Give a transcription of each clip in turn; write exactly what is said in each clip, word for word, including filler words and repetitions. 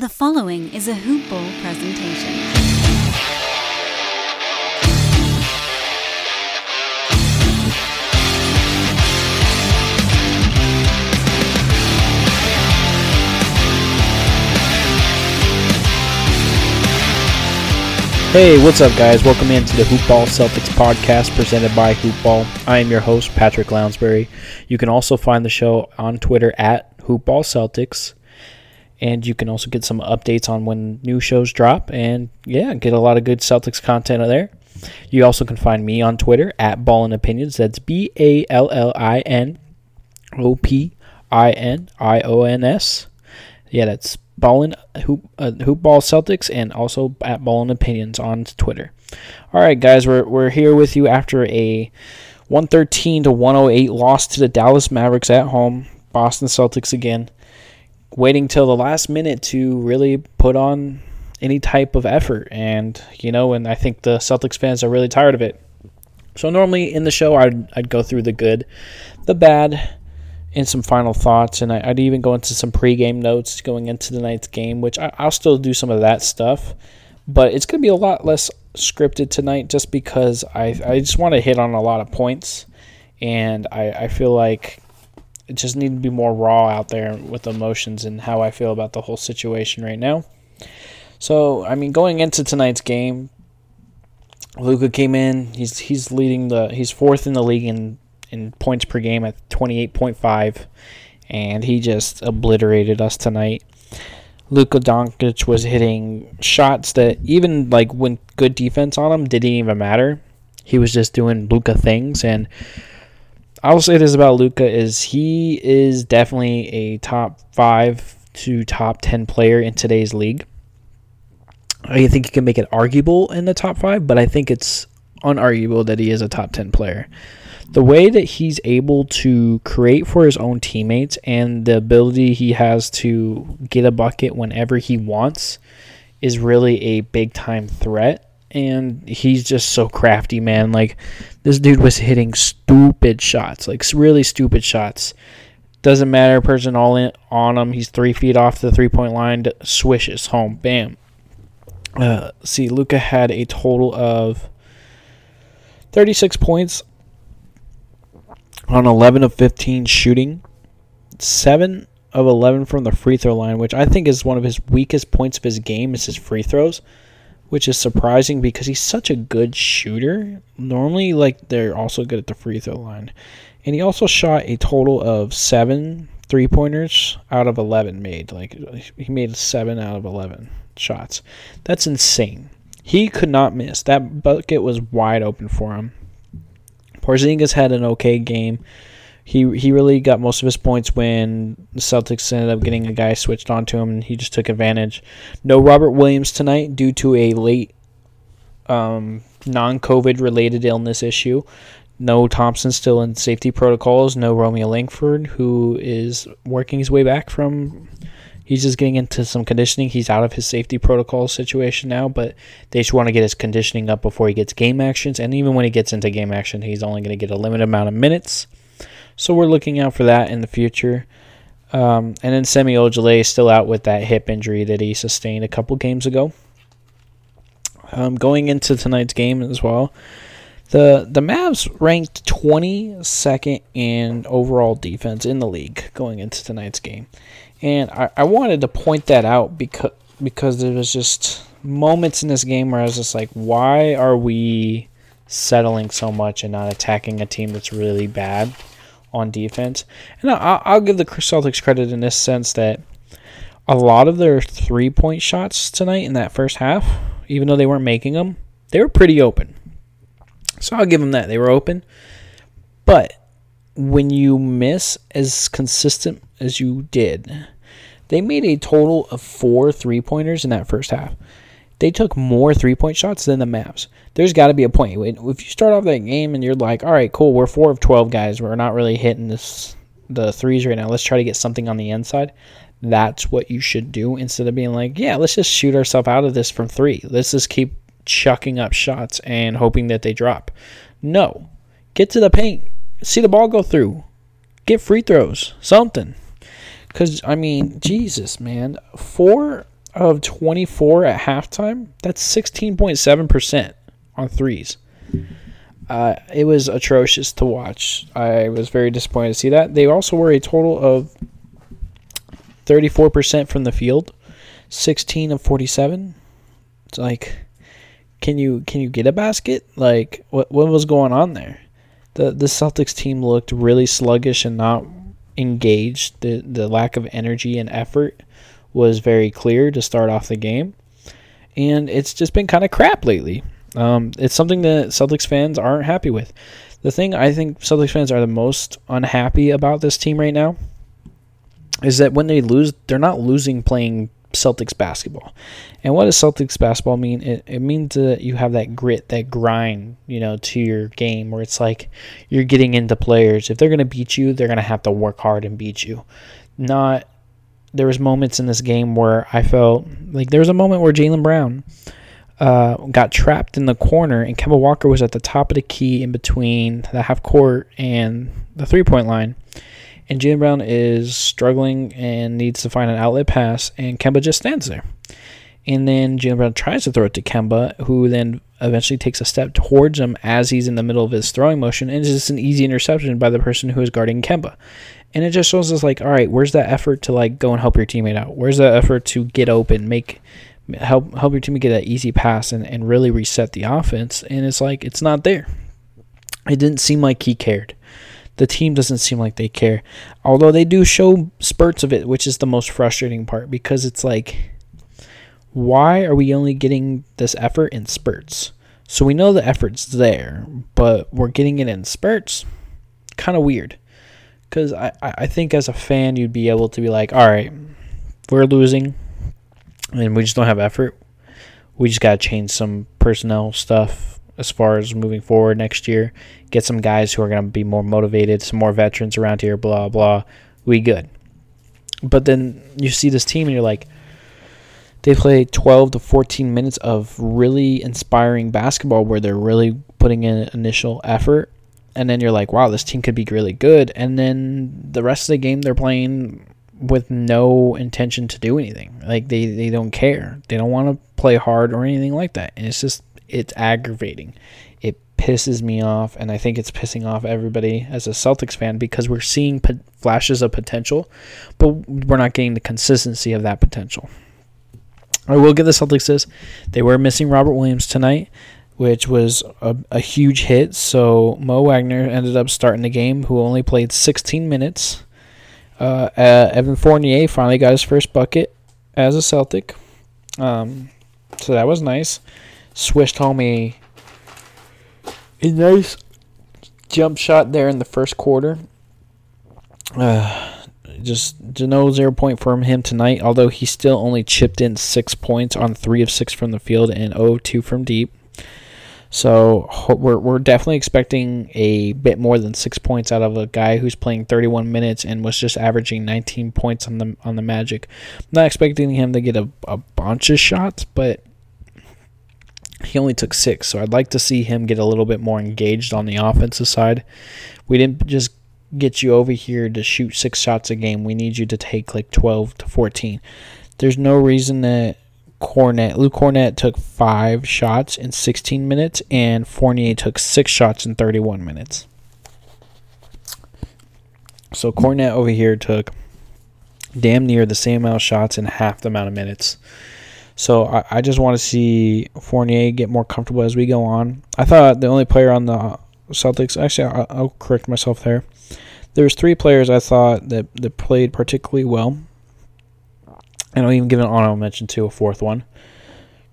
The following is a HoopBall presentation. Hey, what's up, guys? Welcome into the HoopBall Celtics podcast presented by HoopBall. I am your host, Patrick Lounsbury. You can also find the show on Twitter at HoopBallCeltics. And you can also get some updates on when new shows drop. And, yeah, get a lot of good Celtics content there. You also can find me on Twitter at BallinOpinions. That's B A L L I N O P I N I O N S. Yeah, that's Ballin, Hoop, uh, HoopBall Celtics, and also at BallinOpinions on Twitter. All right, guys, we're we're here with you after a one thirteen to one oh eight loss to the Dallas Mavericks at home. Boston Celtics again. Waiting till the last minute to really put on any type of effort. And, you know, and I think the Celtics fans are really tired of it. So normally in the show, I'd, I'd go through the good, the bad, and some final thoughts. And I, I'd even go into some pregame notes going into the night's game, which I, I'll still do some of that stuff. But it's going to be a lot less scripted tonight just because I, I just want to hit on a lot of points. And I, I feel like it just needs to be more raw out there with emotions and how I feel about the whole situation right now. So, I mean, going into tonight's game, Luka came in. He's he's leading the he's fourth in the league in, in points per game at twenty-eight point five, and he just obliterated us tonight. Luka Doncic was hitting shots that even like when good defense on him didn't even matter. He was just doing Luka things. And I'll say this about Luka is he is definitely a top five to top ten player in today's league. I think you can make it arguable in the top five, but I think it's unarguable that he is a top ten player. The way that he's able to create for his own teammates and the ability he has to get a bucket whenever he wants is really a big-time threat. And he's just so crafty, man. Like, this dude was hitting stupid shots, like really stupid shots. Doesn't matter, person all in on him. He's three feet off the three-point line, swishes home, bam. Uh, see, Luka had a total of thirty-six points on eleven of fifteen shooting, seven of eleven from the free throw line, which I think is one of his weakest points of his game is his free throws. Which is surprising because he's such a good shooter. Normally, like, they're also good at the free throw line. And he also shot a total of seven three-pointers out of eleven made. Like, he made seven out of eleven shots. That's insane. He could not miss. That bucket was wide open for him. Porzingis had an okay game. He he really got most of his points when the Celtics ended up getting a guy switched on to him, and he just took advantage. No Robert Williams tonight due to a late um, non-COVID-related illness issue. No Thompson still in safety protocols. No Romeo Langford, who is working his way back from – he's just getting into some conditioning. He's out of his safety protocol situation now, but they just want to get his conditioning up before he gets game actions. And even when he gets into game action, he's only going to get a limited amount of minutes. So we're looking out for that in the future. Um, and then Semi Ojeleye is still out with that hip injury that he sustained a couple games ago. Um, going into tonight's game as well, the the Mavs ranked twenty-second in overall defense in the league going into tonight's game. And I, I wanted to point that out because, because there was just moments in this game where I was just like, why are we settling so much and not attacking a team that's really bad on defense? And I'll give the Celtics credit in this sense that a lot of their three-point shots tonight in that first half, even though they weren't making them, they were pretty open. So I'll give them that. They were open. But when you miss as consistent as you did, they made a total of four three-pointers in that first half. They took more three-point shots than the Mavs. There's got to be a point. If you start off that game and you're like, all right, cool, we're four of twelve guys. We're not really hitting this the threes right now. Let's try to get something on the inside. That's what you should do instead of being like, yeah, let's just shoot ourselves out of this from three. Let's just keep chucking up shots and hoping that they drop. No. Get to the paint. See the ball go through. Get free throws. Something. Because, I mean, Jesus, man. Four of twenty-four at halftime. That's sixteen point seven percent on threes. Uh, it was atrocious to watch. I was very disappointed to see that. They also were a total of thirty-four percent from the field, sixteen of forty-seven. It's like, can you can you get a basket? Like, what what was going on there? The the Celtics team looked really sluggish and not engaged. The the lack of energy and effort was very clear to start off the game. And it's just been kind of crap lately. Um, it's something that Celtics fans aren't happy with. The thing I think Celtics fans are the most unhappy about this team right now is that when they lose, they're not losing playing Celtics basketball. And what does Celtics basketball mean? It, it means that you have that grit, that grind, you know, to your game where it's like you're getting into players. If they're going to beat you, they're going to have to work hard and beat you. Not, there was moments in this game where I felt like there was a moment where Jaylen Brown Uh, got trapped in the corner, and Kemba Walker was at the top of the key in between the half court and the three-point line. And Jaylen Brown is struggling and needs to find an outlet pass, and Kemba just stands there. And then Jaylen Brown tries to throw it to Kemba, who then eventually takes a step towards him as he's in the middle of his throwing motion, and it's just an easy interception by the person who is guarding Kemba. And it just shows us, like, all right, where's that effort to, like, go and help your teammate out? Where's that effort to get open, make... help help your team get that easy pass and, and really reset the offense? And it's like, it's not there. It didn't seem like he cared. The team doesn't seem like they care. Although they do show spurts of it, which is the most frustrating part, because it's like, why are we only getting this effort in spurts? So we know the effort's there, but we're getting it in spurts? Kind of weird. Because I, I think as a fan, you'd be able to be like, all right, we're losing, and we just don't have effort. We just got to change some personnel stuff as far as moving forward next year. Get some guys who are going to be more motivated, some more veterans around here, blah, blah. We good. But then you see this team and you're like, they play twelve to fourteen minutes of really inspiring basketball where they're really putting in initial effort. And then you're like, wow, this team could be really good. And then the rest of the game they're playing with no intention to do anything. Like, they, they don't care. They don't want to play hard or anything like that. And it's just, it's aggravating. It pisses me off, and I think it's pissing off everybody as a Celtics fan, because we're seeing po- flashes of potential, but we're not getting the consistency of that potential. I will give the Celtics this. They were missing Robert Williams tonight, which was a, a huge hit. So Mo Wagner ended up starting the game, who only played sixteen minutes. Uh, uh, Evan Fournier finally got his first bucket as a Celtic. Um, so that was nice. Swished home a, a nice jump shot there in the first quarter. Uh, just no zero point from him tonight, although he still only chipped in six points on three of six from the field and zero of two from deep. So we're we're definitely expecting a bit more than six points out of a guy who's playing thirty-one minutes and was just averaging nineteen points on the on the Magic. I'm not expecting him to get a, a bunch of shots, but he only took six. So I'd like to see him get a little bit more engaged on the offensive side. We didn't just get you over here to shoot six shots a game. We need you to take like twelve to fourteen. There's no reason that Cornet, Luke Cornet took five shots in sixteen minutes, and Fournier took six shots in thirty-one minutes. So Cornet over here took damn near the same amount of shots in half the amount of minutes. So I, I just want to see Fournier get more comfortable as we go on. I thought the only player on the Celtics, actually I, I'll correct myself there. There's three players I thought that, that played particularly well. And I'll even give an honorable mention to a fourth one.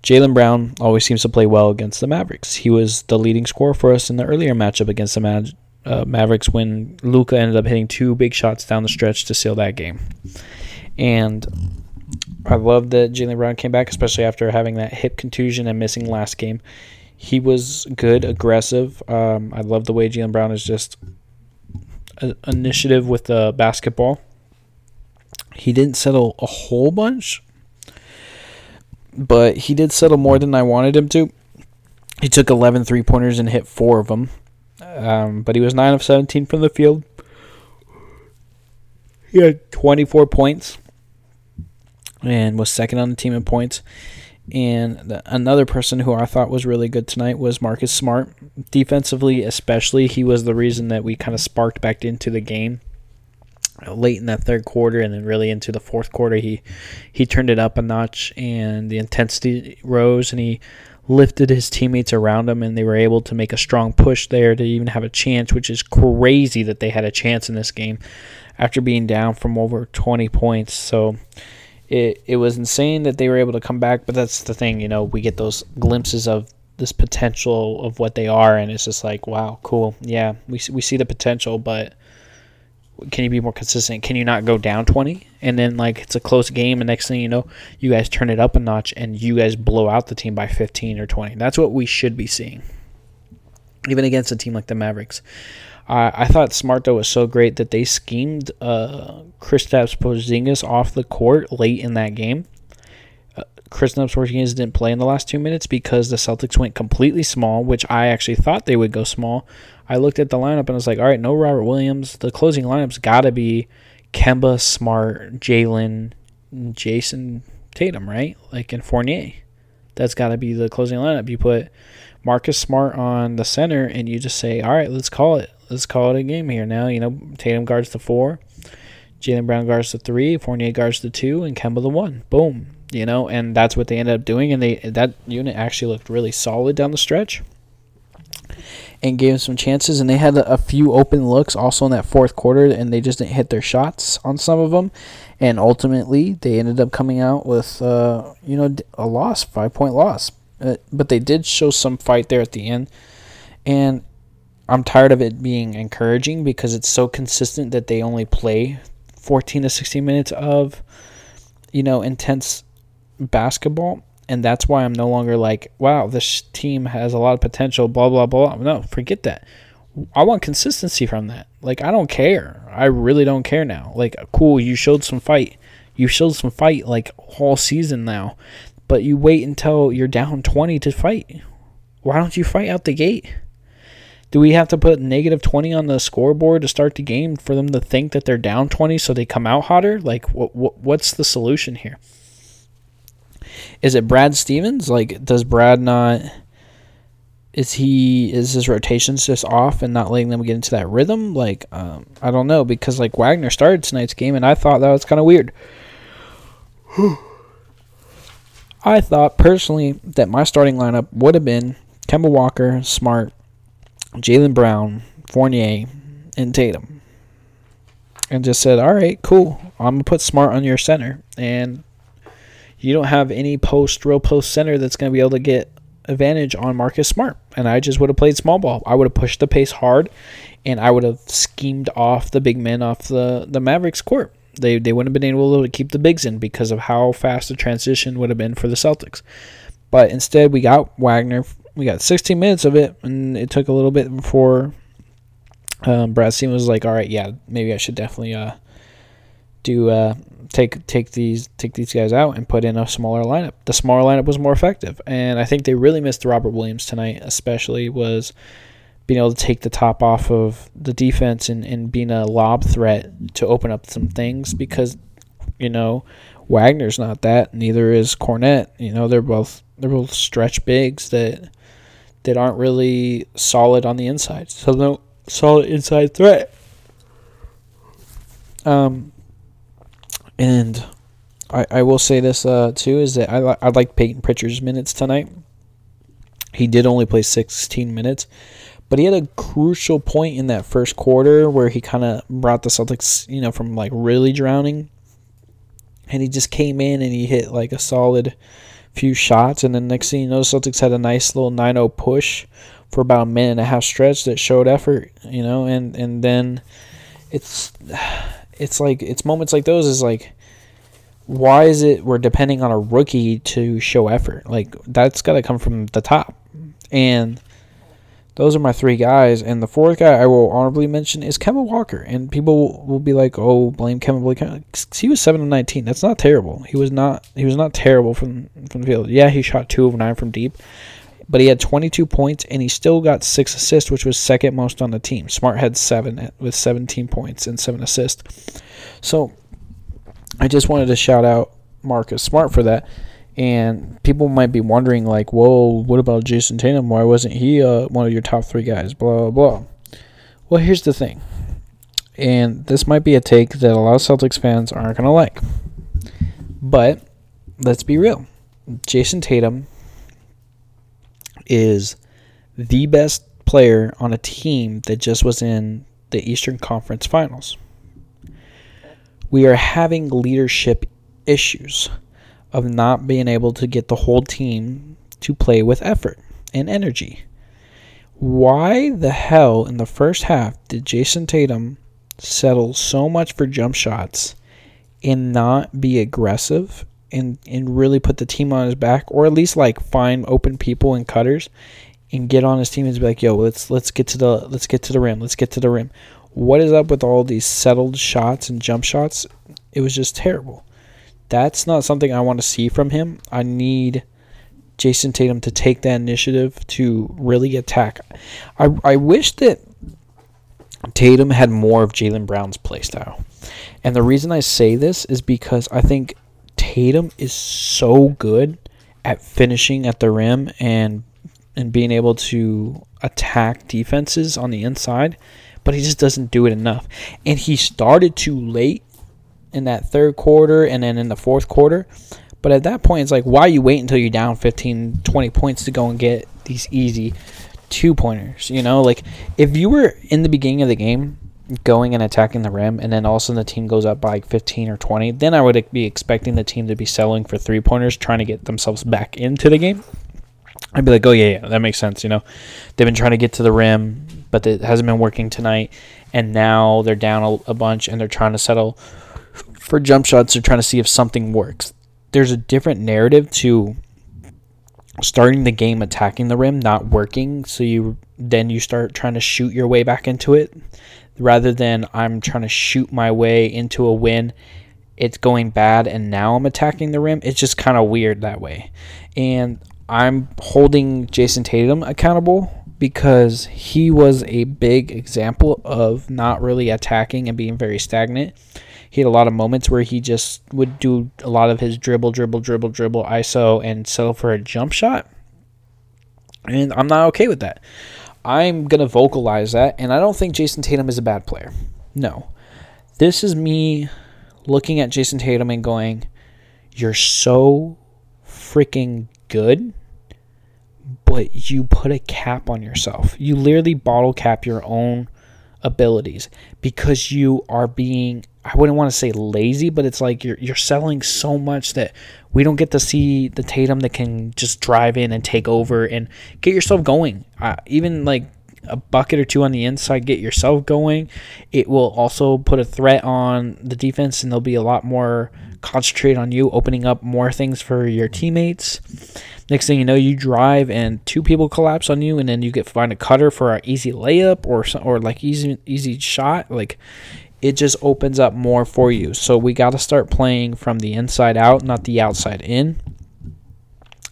Jaylen Brown always seems to play well against the Mavericks. He was the leading scorer for us in the earlier matchup against the Ma- uh, Mavericks when Luka ended up hitting two big shots down the stretch to seal that game. And I love that Jaylen Brown came back, especially after having that hip contusion and missing last game. He was good, aggressive. Um, I love the way Jaylen Brown is just an initiative with the basketball. He didn't settle a whole bunch, but he did settle more than I wanted him to. He took eleven three-pointers and hit four of them, um, but he was nine of seventeen from the field. He had twenty-four points. and was second on the team in points. And the, another person who I thought was really good tonight was Marcus Smart. Defensively especially, he was the reason that we kind of sparked back into the game late in that third quarter, and then really into the fourth quarter. He he turned it up a notch, and the intensity rose, and he lifted his teammates around him, and they were able to make a strong push there to even have a chance, which is crazy that they had a chance in this game after being down from over twenty points. So it it was insane that they were able to come back, but that's the thing, you know, we get those glimpses of this potential of what they are, and it's just like, wow, cool, yeah, we we see the potential, but can you be more consistent? Can you not go down twenty? And then, like, it's a close game, and next thing you know, you guys turn it up a notch, and you guys blow out the team by fifteen or twenty. That's what we should be seeing, even against a team like the Mavericks. Uh, I thought Smart, though, was so great that they schemed uh, Kristaps Porzingis off the court late in that game. Uh, Kristaps Porzingis didn't play in the last two minutes because the Celtics went completely small, which I actually thought they would go small. I looked at the lineup and I was like, all right, no Robert Williams. The closing lineup's got to be Kemba, Smart, Jaylen, Jayson Tatum, right? Like, and Fournier. That's got to be the closing lineup. You put Marcus Smart on the center and you just say, all right, let's call it. Let's call it a game here now. You know, Tatum guards the four, Jaylen Brown guards the three, Fournier guards the two, and Kemba the one. Boom. You know, and that's what they ended up doing. And they that unit actually looked really solid down the stretch and gave them some chances, and they had a few open looks also in that fourth quarter, and they just didn't hit their shots on some of them, and ultimately they ended up coming out with uh, you know a loss, five-point loss. Uh, but they did show some fight there at the end, and I'm tired of it being encouraging because it's so consistent that they only play fourteen to sixteen minutes of you know intense basketball. And that's why I'm no longer like, wow, this team has a lot of potential, blah, blah, blah. No, forget that. I want consistency from that. Like, I don't care. I really don't care now. Like, cool, you showed some fight. You showed some fight, like, all season now. But you wait until you're down twenty to fight. Why don't you fight out the gate? Do we have to put negative twenty on the scoreboard to start the game for them to think that they're down twenty so they come out hotter? Like, what, what what's the solution here? Is it Brad Stevens? Like, does Brad not? Is he? Is his rotations just off and not letting them get into that rhythm? Like, um, I don't know, because like Wagner started tonight's game, and I thought that was kind of weird. I thought personally that my starting lineup would have been Kemba Walker, Smart, Jaylen Brown, Fournier, and Tatum, and just said, "All right, cool. I'm gonna put Smart on your center and." You don't have any post, real post center that's going to be able to get advantage on Marcus Smart. And I just would have played small ball. I would have pushed the pace hard, and I would have schemed off the big men off the, the Mavericks court. They they wouldn't have been able to keep the bigs in because of how fast the transition would have been for the Celtics. But instead, we got Wagner. We got sixteen minutes of it, and it took a little bit before um, Brad Stevens was like, all right, yeah, maybe I should definitely uh, do... Uh, Take take these take these guys out and put in a smaller lineup. The smaller lineup was more effective, and I think they really missed Robert Williams tonight, especially was being able to take the top off of the defense and, and being a lob threat to open up some things because, you know, Wagner's not that, neither is Cornet. You know, they're both they're both stretch bigs that that aren't really solid on the inside. So no solid inside threat. Um. And I, I will say this, uh, too, is that I, li- I like Peyton Pritchard's minutes tonight. He did only play sixteen minutes, but he had a crucial point in that first quarter where he kind of brought the Celtics, you know, from, like, really drowning. And he just came in and he hit, like, a solid few shots. And then next thing you know, the Celtics had a nice little nine oh push for about a minute and a half stretch that showed effort, you know. And, and then it's... It's like it's moments like those is like, why is it we're depending on a rookie to show effort? Like, that's got to come from the top. And those are my three guys. And the fourth guy I will honorably mention is Kemba Walker. And people will be like, "Oh, blame Kemba." Blame Kemba. He was seven of nineteen. That's not terrible. He was not. He was not terrible from from the field. Yeah, he shot two of nine from deep, but he had twenty-two points, and he still got six assists, which was second most on the team. Smart had seven with seventeen points and seven assists. So I just wanted to shout out Marcus Smart for that. And people might be wondering, like, whoa, what about Jayson Tatum? Why wasn't he uh, one of your top three guys? Blah, blah, blah. Well, here's the thing. And this might be a take that a lot of Celtics fans aren't going to like. But let's be real. Jayson Tatum is the best player on a team that just was in the Eastern Conference Finals. We are having leadership issues of not being able to get the whole team to play with effort and energy. Why the hell in the first half did Jayson Tatum settle so much for jump shots and not be aggressive and, and really put the team on his back, or at least like find open people and cutters and get on his team and be like, yo, let's let's get to the let's get to the rim, let's get to the rim. What is up with all these settled shots and jump shots? It was just terrible. That's not something I want to see from him. I need Jayson Tatum to take that initiative to really attack. I I wish that Tatum had more of Jaylen Brown's play style. And the reason I say this is because I think Tatum is so good at finishing at the rim and and being able to attack defenses on the inside, but he just doesn't do it enough. And he started too late in that third quarter and then in the fourth quarter. But at that point, it's like, why you wait until you're down fifteen, twenty points to go and get these easy two-pointers? You know, like, if you were in the beginning of the game going and attacking the rim and then all of a sudden the team goes up by like fifteen or twenty, then I would be expecting the team to be selling for three-pointers, trying to get themselves back into the game. I'd be like, oh, yeah, yeah, that makes sense, you know. They've been trying to get to the rim, but it hasn't been working tonight, and now they're down a, a bunch and they're trying to settle for jump shots. They're trying to see if something works. There's a different narrative to starting the game attacking the rim, not working, so you then you start trying to shoot your way back into it, rather than I'm trying to shoot my way into a win, it's going bad, and now I'm attacking the rim. It's just kind of weird that way. And I'm holding Jayson Tatum accountable because he was a big example of not really attacking and being very stagnant. He had a lot of moments where he just would do a lot of his dribble, dribble, dribble, dribble, I S O, and settle for a jump shot. And I'm not okay with that. I'm going to vocalize that, and I don't think Jayson Tatum is a bad player. No. This is me looking at Jayson Tatum and going, you're so freaking good, but you put a cap on yourself. You literally bottle cap your own abilities because you are being, I wouldn't want to say lazy, but it's like you're you're selling so much that we don't get to see the Tatum that can just drive in and take over and get yourself going. Uh, even like a bucket or two on the inside, get yourself going. It will also put a threat on the defense, and they'll be a lot more concentrated on you, opening up more things for your teammates. Next thing you know, you drive and two people collapse on you, and then you get find a cutter for an easy layup or or like easy easy shot. Like, it just opens up more for you. So we got to start playing from the inside out, not the outside in.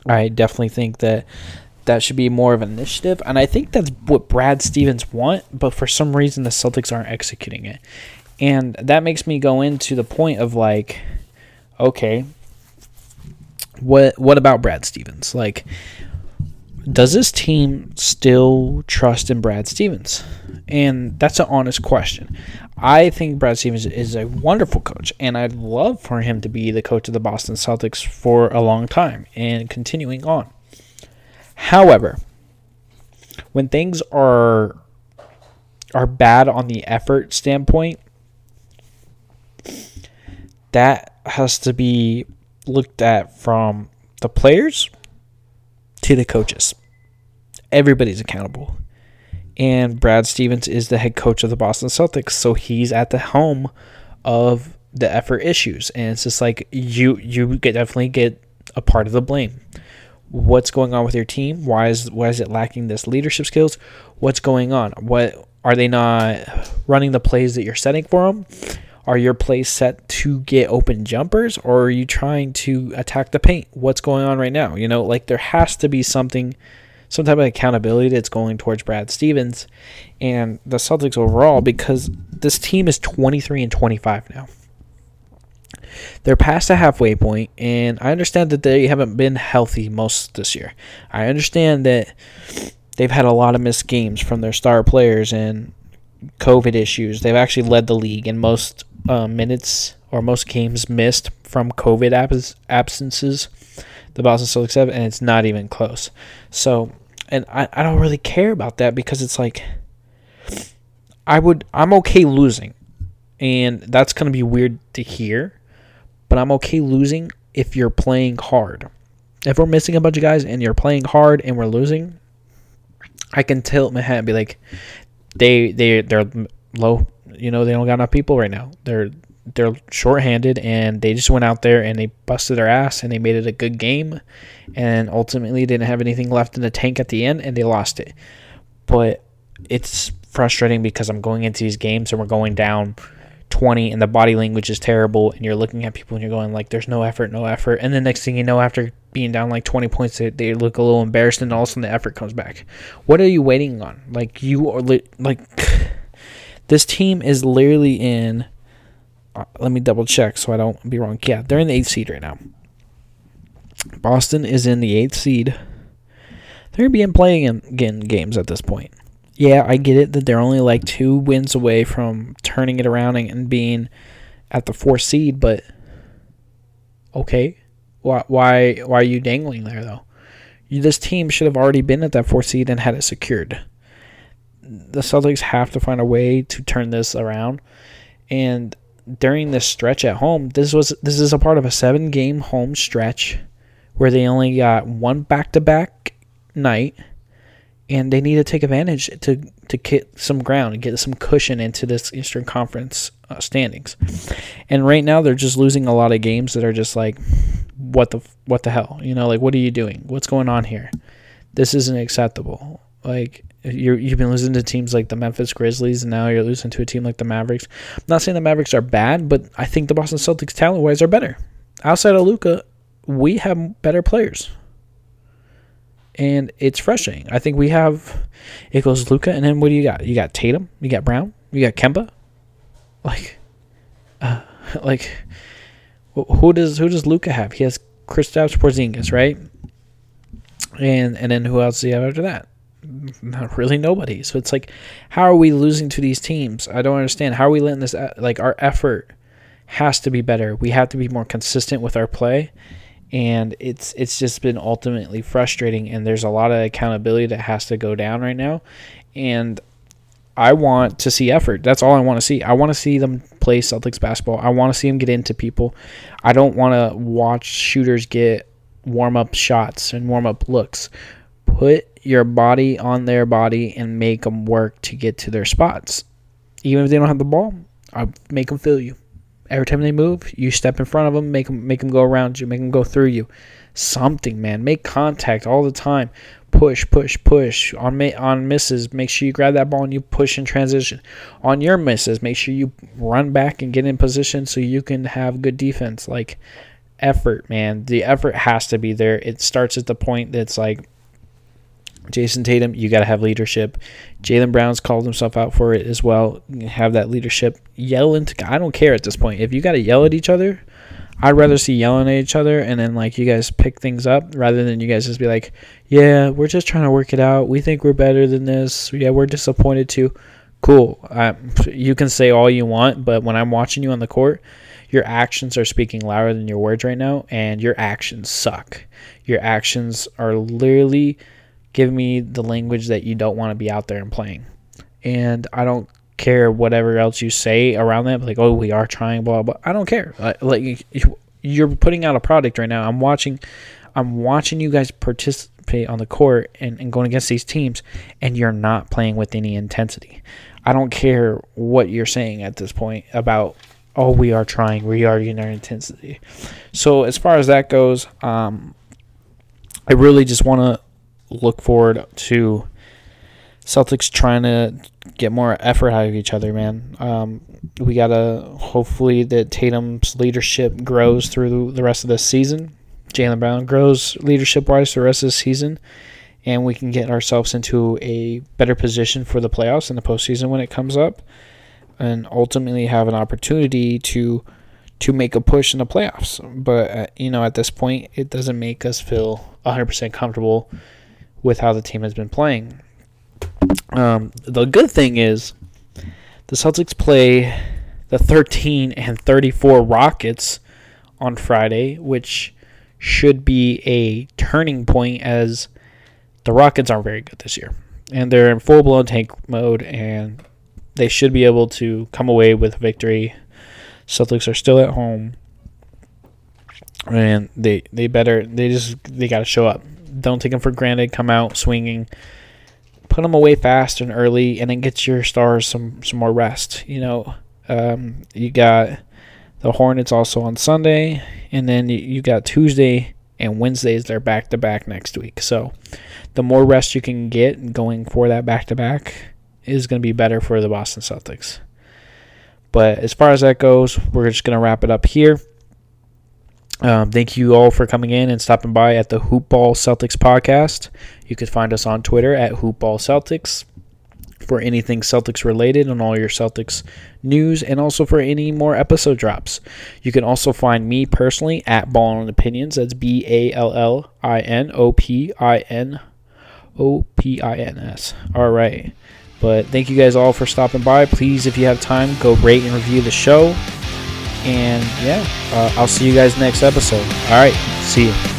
I definitely think that that should be more of an initiative, and I think that's what Brad Stevens want, but for some reason the Celtics aren't executing it. And that makes me go into the point of like, okay, what what about Brad Stevens? Like, does this team still trust in Brad Stevens? And that's an honest question. I think Brad Stevens is a wonderful coach, and I'd love for him to be the coach of the Boston Celtics for a long time and continuing on. However, when things are are bad on the effort standpoint, that has to be looked at from the players to the coaches. Everybody's accountable. And Brad Stevens is the head coach of the Boston Celtics, so he's at the helm of the effort issues. And it's just like you you get definitely get a part of the blame. What's going on with your team? Why is why is it lacking this leadership skills? What's going on? What are they not running the plays that you're setting for them? Are your plays set to get open jumpers, or are you trying to attack the paint? What's going on right now? You know, like there has to be something, some type of accountability that's going towards Brad Stevens and the Celtics overall, because this team is twenty-three and twenty-five now. They're past the halfway point, and I understand that they haven't been healthy most this year. I understand that they've had a lot of missed games from their star players and COVID issues. They've actually led the league in most uh, minutes or most games missed from COVID abs- absences. The Boston Celtics have, and it's not even close. So, and I, I don't really care about that because it's like I would I'm okay losing, and that's gonna be weird to hear. But I'm okay losing if you're playing hard. If we're missing a bunch of guys and you're playing hard and we're losing, I can tilt my head and be like, they they they're low. You know, they don't got enough people right now. They're they're shorthanded, and they just went out there and they busted their ass and they made it a good game, and ultimately didn't have anything left in the tank at the end and they lost it. But it's frustrating because I'm going into these games and we're going down twenty and the body language is terrible, and you're looking at people and you're going like, there's no effort, no effort. And the next thing you know, after being down like twenty points, they, they look a little embarrassed, and all of a sudden the effort comes back. What are you waiting on? Like, you are li- like this team is literally in, uh, let me double check so I don't be wrong. Yeah, they're in the eighth seed right now. Boston is in the eighth seed. They're going to be in playing in, in games at this point. Yeah, I get it that they're only like two wins away from turning it around and being at the fourth seed, but okay, why why why are you dangling there though? You, this team should have already been at that fourth seed and had it secured. The Celtics have to find a way to turn this around, and during this stretch at home, this was this is a part of a seven-game home stretch where they only got one back-to-back night. And they need to take advantage to, to get some ground and get some cushion into this Eastern Conference uh, standings. And right now they're just losing a lot of games that are just like, what the what the hell? You know, like, what are you doing? What's going on here? This isn't acceptable. Like, you're, you've been losing to teams like the Memphis Grizzlies, and now you're losing to a team like the Mavericks. I'm not saying the Mavericks are bad, but I think the Boston Celtics talent-wise are better. Outside of Luka, we have better players. And it's frustrating. I think we have, it goes Luka, and then what do you got? You got Tatum, you got Brown, you got Kemba. Like, uh, like, who does who does Luka have? He has Kristaps Porzingis, right? And and then who else do you have after that? Not really nobody. So it's like, how are we losing to these teams? I don't understand. How are we letting this? Like, our effort has to be better. We have to be more consistent with our play. And it's it's just been ultimately frustrating, and there's a lot of accountability that has to go down right now. And I want to see effort. That's all I want to see. I want to see them play Celtics basketball. I want to see them get into people. I don't want to watch shooters get warm-up shots and warm-up looks. Put your body on their body and make them work to get to their spots. Even if they don't have the ball, I'll make them feel you. Every time they move, you step in front of them, make them, make them go around you, make them go through you. Something, man. Make contact all the time. Push, push, push. On on misses, make sure you grab that ball and you push in transition. On your misses, make sure you run back and get in position so you can have good defense. Like, effort, man. The effort has to be there. It starts at the point that's like, Jayson Tatum, you got to have leadership. Jaylen Brown's called himself out for it as well. Have that leadership. Yell into – I don't care at this point. If you got to yell at each other, I'd rather see yelling at each other and then, like, you guys pick things up rather than you guys just be like, yeah, we're just trying to work it out. We think we're better than this. Yeah, we're disappointed too. Cool. Uh, you can say all you want, but when I'm watching you on the court, your actions are speaking louder than your words right now, and your actions suck. Your actions are literally – give me the language that you don't want to be out there and playing. And I don't care whatever else you say around that. Like, oh, we are trying, blah, blah. I don't care. Like, you're putting out a product right now. I'm watching I'm watching you guys participate on the court and, and going against these teams, and you're not playing with any intensity. I don't care what you're saying at this point about, oh, we are trying. We are getting our intensity. So as far as that goes, um, I really just want to look forward to Celtics trying to get more effort out of each other, man. Um, we got to hopefully that Tatum's leadership grows through the rest of this season. Jaylen Brown grows leadership-wise through the rest of the season. And we can get ourselves into a better position for the playoffs and the postseason when it comes up. And ultimately have an opportunity to to make a push in the playoffs. But, uh, you know, at this point, it doesn't make us feel one hundred percent comfortable with how the team has been playing. Um, the good thing is the Celtics play the thirteen and thirty-four Rockets on Friday, which should be a turning point as the Rockets aren't very good this year. And they're in full-blown tank mode, and they should be able to come away with victory. Celtics are still at home, and they they better they just they got to show up. Don't take them for granted. Come out swinging, put them away fast and early, and then get your stars some some more rest. You know, um, you got the Hornets also on Sunday, and then you, you got Tuesday and Wednesday is their back to back next week. So the more rest you can get going for that back to back is going to be better for the Boston Celtics. But as far as that goes, we're just going to wrap it up here. Um, thank you all for coming in and stopping by at the HoopBall Celtics podcast. You can find us on Twitter at HoopBall Celtics for anything Celtics related and all your Celtics news, and also for any more episode drops. You can also find me personally at BallinOpinions. That's B A L L I N O P I N O P I N S. All right. But thank you guys all for stopping by. Please, if you have time, go rate and review the show. And, yeah, uh, I'll see you guys next episode. All right, see you.